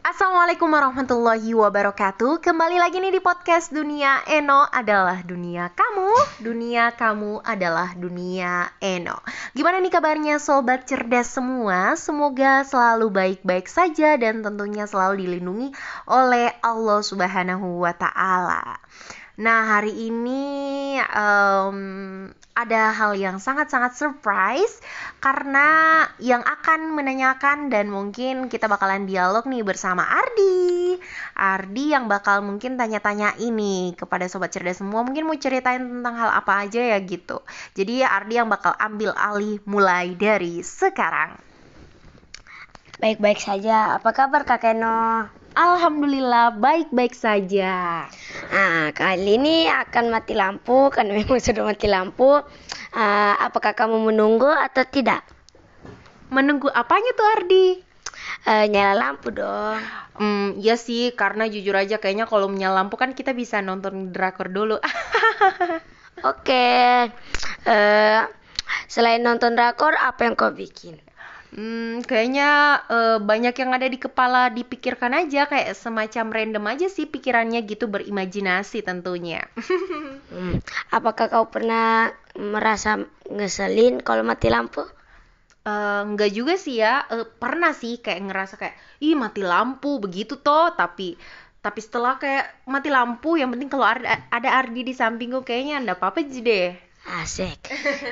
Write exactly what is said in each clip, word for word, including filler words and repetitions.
Assalamualaikum warahmatullahi wabarakatuh. Kembali lagi nih di podcast Dunia Eno adalah dunia kamu, dunia kamu adalah dunia Eno. Gimana nih kabarnya sobat cerdas semua? Semoga selalu baik-baik saja dan tentunya selalu dilindungi oleh Allah Subhanahu wa taala. Nah, hari ini um, ada hal yang sangat-sangat surprise karena yang akan menanyakan dan mungkin kita bakalan dialog nih bersama Ardi. Ardi yang bakal mungkin tanya-tanya ini kepada sobat cerdas semua, mungkin mau ceritain tentang hal apa aja ya gitu. Jadi Ardi yang bakal ambil alih mulai dari sekarang. Baik-baik saja. Apa kabar Kak Eno? Alhamdulillah baik-baik saja. Nah, kali ini akan mati lampu karena memang sudah mati lampu. Uh, apakah kamu menunggu atau tidak? Menunggu apanya tuh Ardi? Uh, nyala lampu dong. Hmm, ya sih, karena jujur aja kayaknya kalau menyala lampu kan kita bisa nonton drakor dulu. Oke. Okay. Uh, selain nonton drakor, apa yang kau bikin? Hmm, kayaknya uh, banyak yang ada di kepala dipikirkan aja, kayak semacam random aja sih pikirannya gitu, berimajinasi tentunya. hmm. Apakah kau pernah merasa ngeselin kalau mati lampu? Uh, enggak juga sih ya, uh, pernah sih kayak ngerasa kayak, ih mati lampu begitu toh, tapi tapi setelah kayak mati lampu, yang penting kalau ada, ada Ardi di sampingku kayaknya enggak apa-apa aja deh. Asik.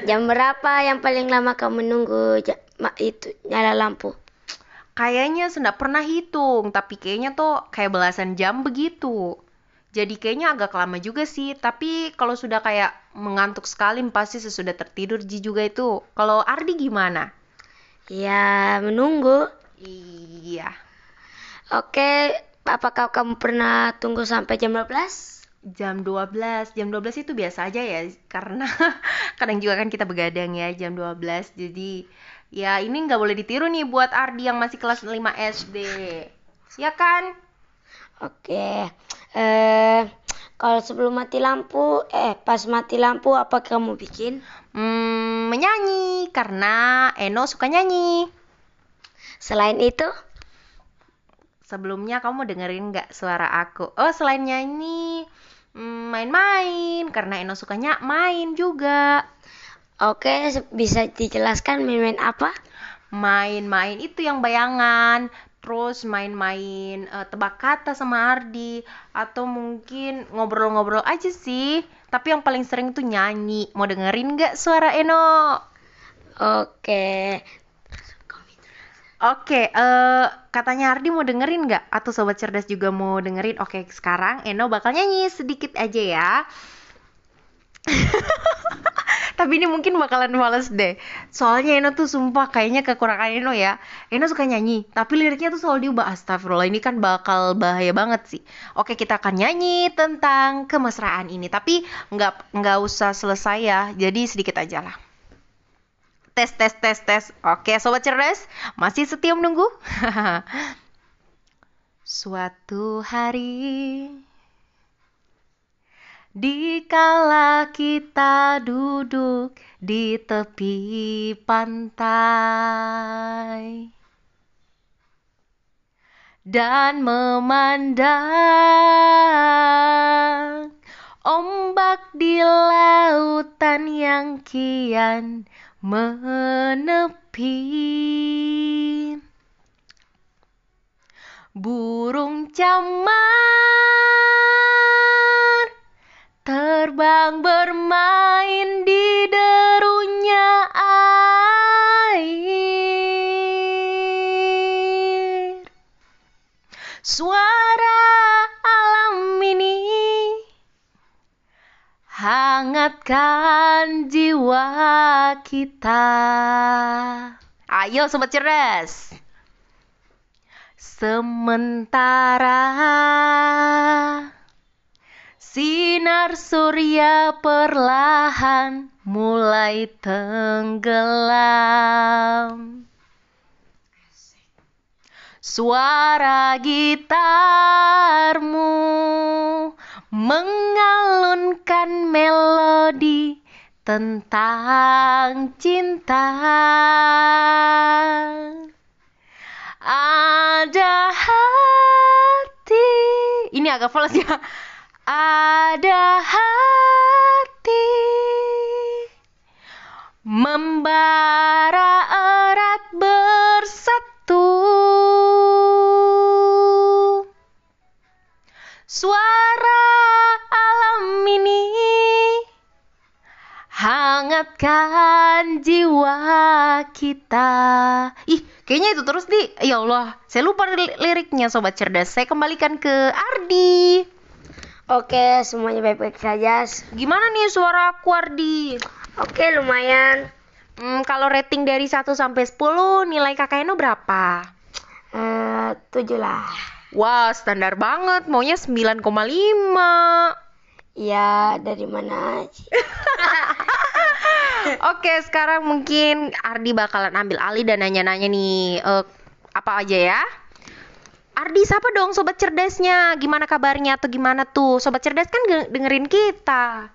Jam berapa yang paling lama kamu menunggu ja- ma- itu nyala lampu? Kayaknya sudah pernah hitung, tapi kayaknya tuh kayak belasan jam begitu. Jadi kayaknya agak lama juga sih, tapi kalau sudah kayak mengantuk sekali pasti sesudah tertidur ji juga itu. Kalau Ardi gimana? Ya, menunggu. Iya. Oke, apakah kamu pernah tunggu sampai jam dua belas? jam dua belas, jam dua belas itu biasa aja ya, karena kadang juga kan kita begadang ya jam dua belas. Jadi ya ini nggak boleh ditiru nih buat Ardi yang masih kelas lima S D, ya kan? Oke, eh kalau sebelum mati lampu, eh pas mati lampu apa kamu bikin? Hmm, menyanyi, karena Eno suka nyanyi. Selain itu? Sebelumnya kamu dengerin nggak suara aku? Oh, selain nyanyi main-main, karena Eno sukanya main juga. Oke, bisa dijelaskan main-main apa? Main-main itu yang bayangan, terus main-main uh, tebak kata sama Ardi, atau mungkin ngobrol-ngobrol aja sih. Tapi yang paling sering tuh nyanyi. Mau dengerin nggak suara Eno? Oke. Oke, uh, katanya Ardi mau dengerin nggak? Atau Sobat Cerdas juga mau dengerin? Oke, sekarang Eno bakal nyanyi sedikit aja ya. Tapi ini mungkin bakalan males deh. Soalnya Eno tuh sumpah kayaknya kekurangan Eno ya. Eno suka nyanyi, tapi liriknya tuh selalu diubah. Astagfirullah, ini kan bakal bahaya banget sih. Oke, kita akan nyanyi tentang kemesraan ini. Tapi nggak nggak usah selesai ya, jadi sedikit aja lah. Tes, tes, tes, tes. Oke, Sobat Cerdas, masih setia menunggu? Suatu hari, dikala kita duduk di tepi pantai dan memandang ombak di lautan yang kian menepi, burung camar terbang bermain di derunya air. Suara alam ini hangatkan jiwa kita. Ayo Sobat Cerdas. Sementara sinar surya perlahan mulai tenggelam. Suara gitarmu mengalunkan melodi tentang cinta. Ada ini agak fals ya. Ada hati membara erat bersatu, suara alam ini hangatkan jiwa kita. Ih, kayaknya itu terus di. Ya Allah, saya lupa liriknya Sobat Cerdas. Saya kembalikan ke Ardi. Oke, semuanya baik-baik saja. Gimana nih suara aku, Ardi? Oke, lumayan. Hmm, kalau rating dari satu sampai sepuluh, nilai kakak Eno berapa? Eh, tujuh lah. Wah, standar banget. Maunya sembilan koma lima. Iya, dari mana aja? Oke, sekarang mungkin Ardi bakalan ambil alih dan nanya-nanya nih, uh, apa aja ya? Ardi, siapa dong Sobat Cerdasnya? Gimana kabarnya atau gimana tuh? Sobat Cerdas kan dengerin kita.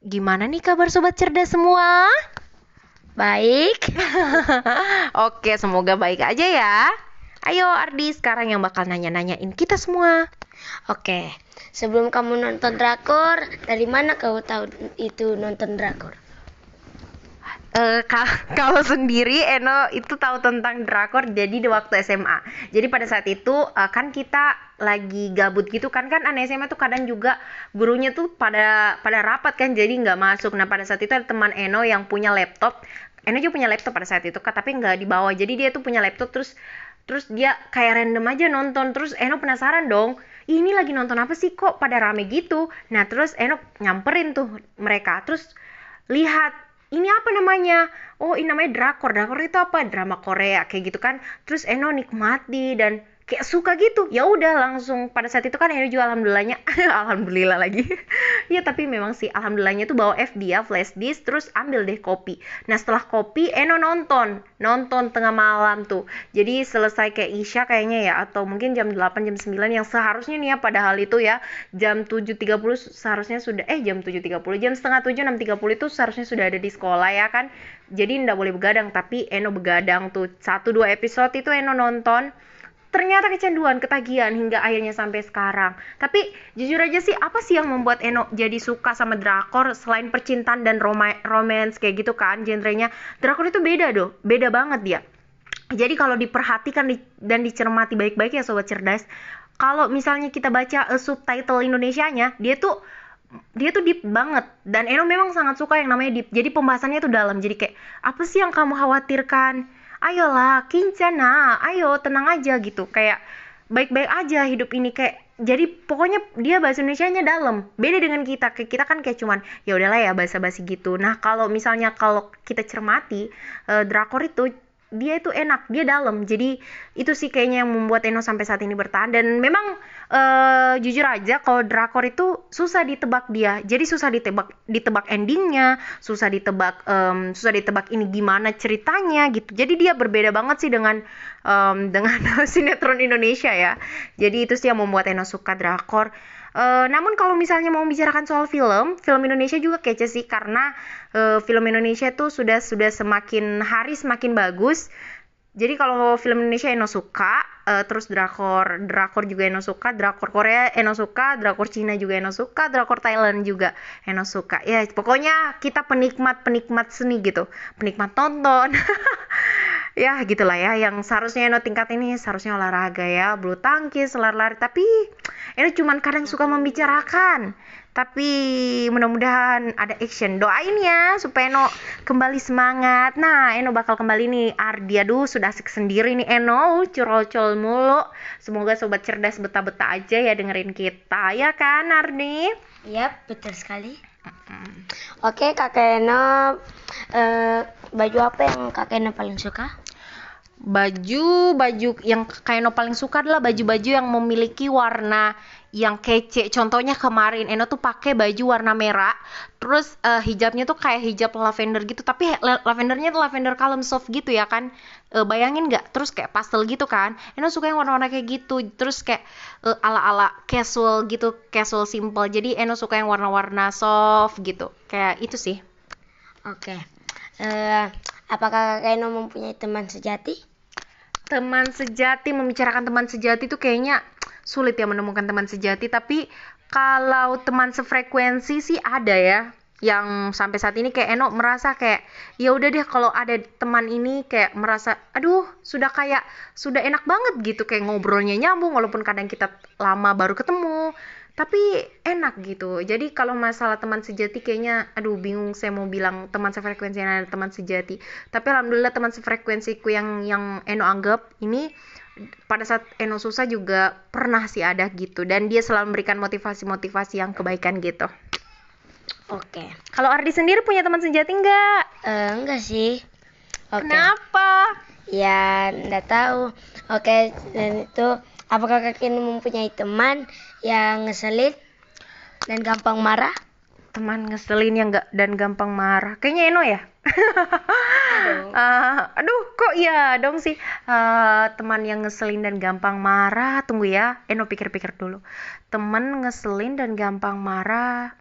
Gimana nih kabar Sobat Cerdas semua? Baik. Oke, semoga baik aja ya. Ayo Ardi, sekarang yang bakal nanya-nanyain kita semua. Oke, sebelum kamu nonton drakor, dari mana kau tahu itu nonton drakor? Uh, kalau sendiri Eno itu tahu tentang drakor jadi di waktu S M A. Jadi pada saat itu uh, kan kita lagi gabut gitu kan kan anak S M A tuh kadang juga gurunya tuh pada pada rapat kan jadi nggak masuk. Nah pada saat itu ada teman Eno yang punya laptop. Eno juga punya laptop pada saat itu, tapi nggak dibawa. Jadi dia tuh punya laptop terus terus dia kayak random aja nonton. Terus Eno penasaran dong, ini lagi nonton apa sih kok pada rame gitu. Nah terus Eno nyamperin tuh mereka, terus lihat, ini apa namanya? Oh, ini namanya drakor. Drakor itu apa? Drama Korea kayak gitu kan. Terus Eno nikmati dan kayak suka gitu. Ya udah langsung pada saat itu kan Eno juga alhamdulillahnya alhamdulillah lagi. Ya tapi memang sih alhamdulillahnya tuh bawa F D ya, flash disk, terus ambil deh kopi. Nah, setelah kopi Eno nonton. Nonton tengah malam tuh. Jadi selesai kayak Isya kayaknya ya, atau mungkin jam delapan jam sembilan yang seharusnya nih ya, padahal itu ya jam tujuh tiga puluh seharusnya sudah eh jam tujuh tiga puluh, jam setengah tujuh, enam tiga puluh itu seharusnya sudah ada di sekolah ya kan. Jadi nggak boleh begadang, tapi Eno begadang tuh. satu dua episode itu Eno nonton. Ternyata kecanduan, ketagihan hingga akhirnya sampai sekarang. Tapi jujur aja sih, apa sih yang membuat Eno jadi suka sama drakor selain percintaan dan rom- romance kayak gitu kan genrenya? Drakor itu beda doh, beda banget dia. Jadi kalau diperhatikan di- dan dicermati baik-baik ya Sobat Cerdas, kalau misalnya kita baca uh, subtitle Indonesianya, dia tuh dia tuh deep banget. Dan Eno memang sangat suka yang namanya deep. Jadi pembahasannya tuh dalam. Jadi kayak apa sih yang kamu khawatirkan? Ayolah, kincana, ayo tenang aja gitu. Kayak baik-baik aja hidup ini kayak. Jadi pokoknya dia bahasa Indonesianya dalam. Beda dengan kita. Kayak kita kan kayak cuman ya udahlah ya basa-basi gitu. Nah, kalau misalnya kalau kita cermati eh, drakor itu dia itu enak, dia dalam. Jadi itu sih kayaknya yang membuat Eno sampai saat ini bertahan. Dan memang eh, jujur aja kalau drakor itu susah ditebak dia. Jadi susah ditebak ditebak endingnya, susah ditebak um, susah ditebak ini gimana ceritanya gitu. Jadi dia berbeda banget sih dengan um, dengan sinetron Indonesia ya. Jadi itu sih yang membuat Eno suka drakor. Uh, namun kalau misalnya mau membicarakan soal film, film Indonesia juga kece sih karena uh, film Indonesia tuh sudah sudah semakin hari semakin bagus. Jadi kalau film Indonesia Eno suka, uh, terus drakor drakor juga Eno suka, drakor Korea Eno suka, drakor Cina juga Eno suka, drakor Thailand juga Eno suka. Ya pokoknya kita penikmat penikmat seni gitu, penikmat tonton. Ya gitulah ya, yang seharusnya Eno tingkat ini seharusnya olahraga ya, bulu tangkis, lari-lari, tapi Eno cuman kadang suka membicarakan. Tapi mudah-mudahan ada action. Doain ya supaya Eno kembali semangat. Nah, Eno bakal kembali nih Ardi. Aduh, sudah asik sendiri nih Eno, curol-curol mulu. Semoga Sobat Cerdas betah-betah aja ya dengerin kita. Ya kan Ardi? Yap, betul sekali. Mm-hmm. Oke, Kakak Eno, eh, baju apa yang Kakak Eno paling suka? Baju baju yang Kak Eno paling suka adalah baju-baju yang memiliki warna yang kece. Contohnya kemarin Eno tuh pakai baju warna merah, terus uh, hijabnya tuh kayak hijab lavender gitu, tapi lavendernya tuh lavender kalem soft gitu ya kan. Uh, bayangin nggak? Terus kayak pastel gitu kan. Eno suka yang warna-warna kayak gitu, terus kayak uh, ala-ala casual gitu, casual simple. Jadi Eno suka yang warna-warna soft gitu. Kayak itu sih. Oke. Okay. Uh... Apakah Kak Eno mempunyai teman sejati? Teman sejati, membicarakan teman sejati tuh kayaknya sulit ya menemukan teman sejati, tapi kalau teman sefrekuensi sih ada ya, yang sampai saat ini kayak Eno merasa kayak ya udah deh kalau ada teman ini kayak merasa aduh sudah kayak sudah enak banget gitu, kayak ngobrolnya nyambung walaupun kadang kita lama baru ketemu tapi enak gitu. Jadi kalau masalah teman sejati kayaknya aduh bingung saya mau bilang teman sefrekuensi dan teman sejati, tapi alhamdulillah teman sefrekuensiku yang yang Eno anggap ini pada saat Eno susah juga pernah sih ada gitu, dan dia selalu memberikan motivasi-motivasi yang kebaikan gitu. Oke, kalau Ardi sendiri punya teman sejati nggak? Uh, enggak sih. Okay. Kenapa? Ya, nggak tahu. Oke, okay, dan itu apakah kalian mempunyai teman yang ngeselin dan gampang marah? Teman ngeselin yang nggak dan gampang marah? Kayaknya Eno ya. aduh. Uh, aduh, kok ya dong sih uh, teman yang ngeselin dan gampang marah. Tunggu ya, Eno pikir-pikir dulu. Teman ngeselin dan gampang marah.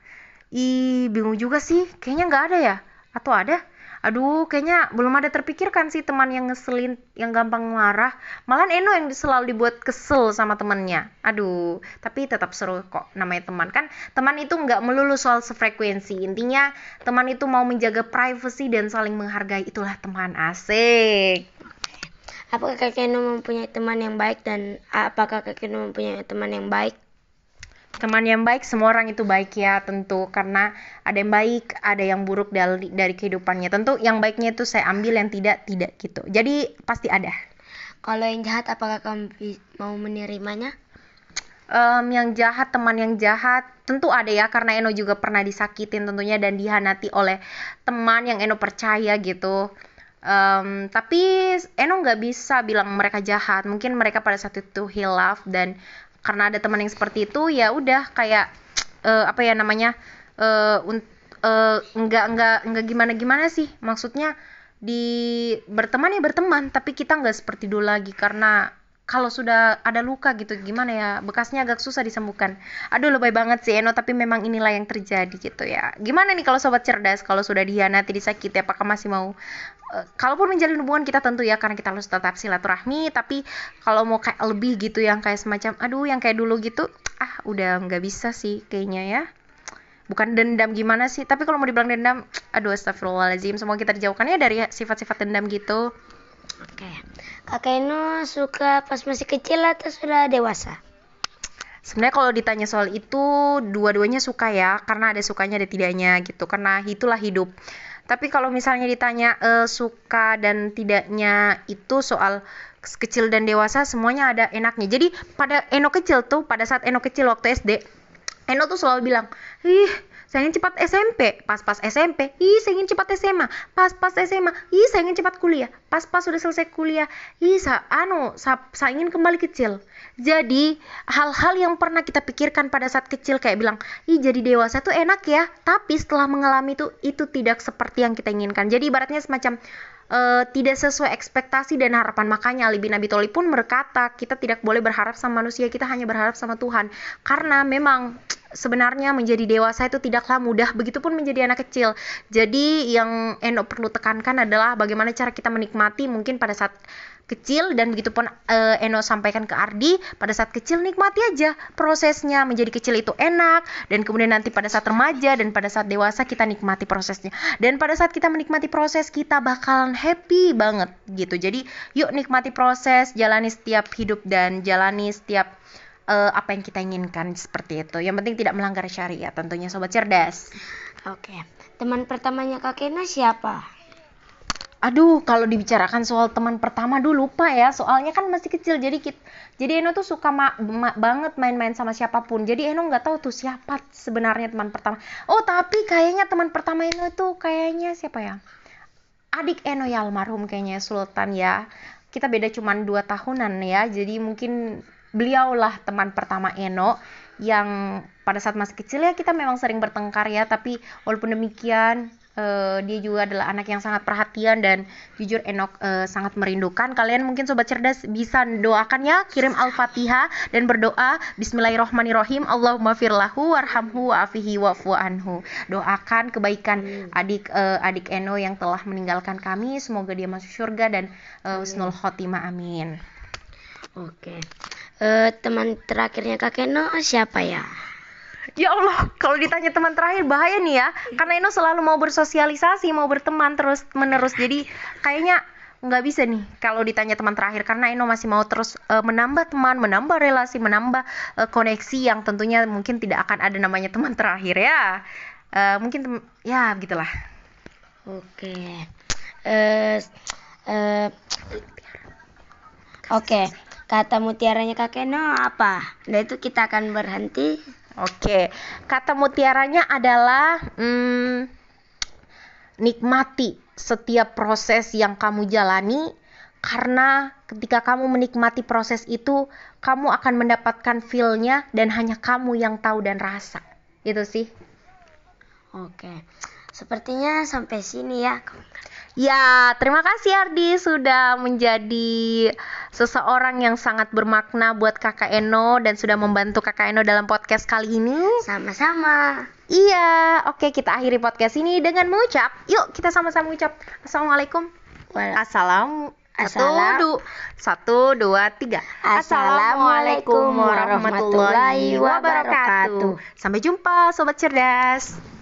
Ih, bingung juga sih, kayaknya nggak ada ya? Atau ada? Aduh, kayaknya belum ada terpikirkan sih teman yang ngeselin, yang gampang marah. Malahan Eno yang selalu dibuat kesel sama temannya. Aduh, tapi tetap seru kok namanya teman. Kan teman itu nggak melulu soal sefrekuensi. Intinya teman itu mau menjaga privasi dan saling menghargai. Itulah teman, asik. Apakah kakak Eno mempunyai teman yang baik dan apakah kakak Eno mempunyai teman yang baik? Teman yang baik, semua orang itu baik ya tentu, karena ada yang baik, ada yang buruk dari, dari kehidupannya. Tentu yang baiknya itu saya ambil, yang tidak, tidak gitu. Jadi pasti ada. Kalau yang jahat, apakah kamu mau menerimanya? Um, yang jahat, teman yang jahat tentu ada ya, karena Eno juga pernah disakitin tentunya dan dihianati oleh teman yang Eno percaya gitu. Um, tapi Eno nggak bisa bilang mereka jahat, mungkin mereka pada saat itu hilaf dan karena ada teman yang seperti itu ya udah kayak uh, apa ya namanya uh, un, uh, nggak nggak nggak gimana gimana sih, maksudnya di berteman ya berteman, tapi kita nggak seperti dulu lagi karena kalau sudah ada luka gitu gimana ya, bekasnya agak susah disembuhkan. Aduh lebay banget sih Eno, tapi memang inilah yang terjadi gitu ya. Gimana nih kalau sobat cerdas, kalau sudah dihianati, disakiti, apakah masih mau uh, kalaupun menjalin hubungan kita tentu ya, karena kita harus tetap silaturahmi, tapi kalau mau kayak lebih gitu yang kayak semacam aduh yang kayak dulu gitu, ah udah nggak bisa sih kayaknya ya. Bukan dendam gimana sih, tapi kalau mau dibilang dendam, aduh astagfirullahaladzim, semua kita dijauhkannya dari sifat-sifat dendam gitu. Oke, kakak Eno suka pas masih kecil atau sudah dewasa? Sebenarnya kalau ditanya soal itu, dua-duanya suka ya, karena ada sukanya ada tidaknya gitu, karena itulah hidup. Tapi kalau misalnya ditanya eh, suka dan tidaknya itu soal kecil dan dewasa, semuanya ada enaknya. Jadi pada Eno kecil tuh, pada saat Eno kecil waktu S D, Eno tuh selalu bilang, ih saya ingin cepat S M P, pas-pas S M P, ih saya ingin cepat S M A, pas-pas S M A, ih saya ingin cepat kuliah, pas-pas sudah selesai kuliah, ih saya, anu, saya, saya ingin kembali kecil. Jadi hal-hal yang pernah kita pikirkan pada saat kecil kayak bilang, ih jadi dewasa tuh enak ya, tapi setelah mengalami itu, itu tidak seperti yang kita inginkan. Jadi ibaratnya semacam Uh, tidak sesuai ekspektasi dan harapan. Makanya Ali bin Abi Thalib pun berkata, kita tidak boleh berharap sama manusia, kita hanya berharap sama Tuhan. Karena memang sebenarnya menjadi dewasa itu tidaklah mudah, begitupun menjadi anak kecil. Jadi yang Eno perlu tekankan adalah bagaimana cara kita menikmati mungkin pada saat kecil, dan begitupun uh, Eno sampaikan ke Ardi, pada saat kecil nikmati aja prosesnya, menjadi kecil itu enak, dan kemudian nanti pada saat remaja dan pada saat dewasa kita nikmati prosesnya, dan pada saat kita menikmati proses kita bakalan happy banget gitu. Jadi yuk nikmati proses, jalani setiap hidup dan jalani setiap uh, apa yang kita inginkan seperti itu, yang penting tidak melanggar syariat tentunya sobat cerdas. Oke, teman pertamanya kakeknya siapa? Aduh, kalau dibicarakan soal teman pertama dulu lupa ya, soalnya kan masih kecil, jadi kita, jadi Eno tuh suka ma- ma- banget main-main sama siapapun. Jadi Eno nggak tahu tuh siapa sebenarnya teman pertama. Oh, tapi kayaknya teman pertama Eno tuh kayaknya siapa ya? Adik Eno ya, almarhum kayaknya Sultan ya. Kita beda cuma dua tahunan ya, jadi mungkin beliaulah teman pertama Eno yang pada saat masih kecil ya kita memang sering bertengkar ya, tapi walaupun demikian Uh, dia juga adalah anak yang sangat perhatian dan jujur Enok uh, sangat merindukan. Kalian mungkin sobat cerdas bisa doakan ya, kirim Al-Fatihah dan berdoa bismillahirrahmanirrahim, Allahumma firlahu warhamhu wa'afihi wa'fu anhu. Doakan kebaikan adik uh, adik Eno yang telah meninggalkan kami, semoga dia masuk surga dan uh, husnul khotimah, amin. Oke. uh, teman terakhirnya Kakek Eno siapa ya? Ya Allah, kalau ditanya teman terakhir bahaya nih ya, karena Eno selalu mau bersosialisasi, mau berteman terus menerus. Jadi kayaknya nggak bisa nih kalau ditanya teman terakhir, karena Eno masih mau terus uh, menambah teman, menambah relasi, menambah uh, koneksi yang tentunya mungkin tidak akan ada namanya teman terakhir ya. Uh, mungkin tem- ya begitulah. Oke. Uh, uh, Oke, kata mutiaranya Kakek Eno apa? Nah itu kita akan berhenti. Oke, kata mutiaranya adalah hmm, nikmati setiap proses yang kamu jalani, karena ketika kamu menikmati proses itu, kamu akan mendapatkan feel-nya dan hanya kamu yang tahu dan rasa. Itu sih. Oke, sepertinya sampai sini ya. Ya, terima kasih Ardi sudah menjadi seseorang yang sangat bermakna buat Kakak Eno dan sudah membantu Kakak Eno dalam podcast kali ini. Sama-sama. Iya, oke kita akhiri podcast ini dengan mengucap, yuk kita sama-sama mengucap Assalamualaikum. Assalamualaikum. Assalamualaikum. Satu, dua, tiga. Assalamualaikum warahmatullahi wabarakatuh. Sampai jumpa Sobat Cerdas.